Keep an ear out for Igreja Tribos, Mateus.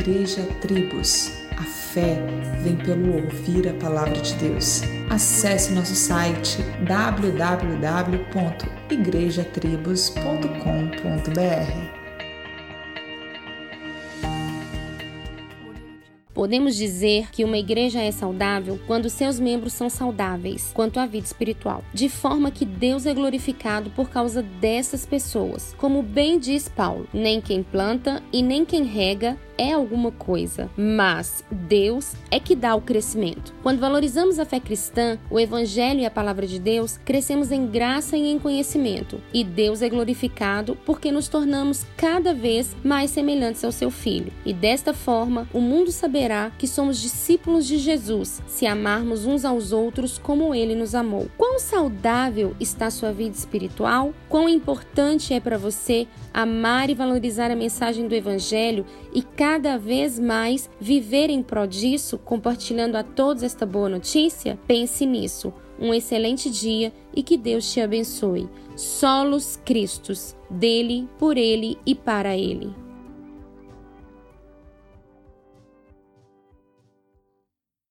Igreja Tribos. A fé vem pelo ouvir a palavra de Deus. Acesse nosso site www.igrejatribos.com.br. Podemos dizer que uma igreja é saudável quando seus membros são saudáveis quanto à vida espiritual, de forma que Deus é glorificado por causa dessas pessoas. Como bem diz Paulo, nem quem planta e nem quem rega é alguma coisa, mas Deus é que dá o crescimento. Quando valorizamos a fé cristã, o evangelho e a palavra de Deus, crescemos em graça e em conhecimento, e Deus é glorificado porque nos tornamos cada vez mais semelhantes ao seu Filho. E desta forma, o mundo saberá que somos discípulos de Jesus, se amarmos uns aos outros como Ele nos amou. Quão saudável está sua vida espiritual? Quão importante é para você amar e valorizar a mensagem do evangelho e cada vez mais viver em prol disso, compartilhando a todos esta boa notícia? Pense nisso. Um excelente dia e que Deus te abençoe. Solus Christus, dele, por ele e para ele.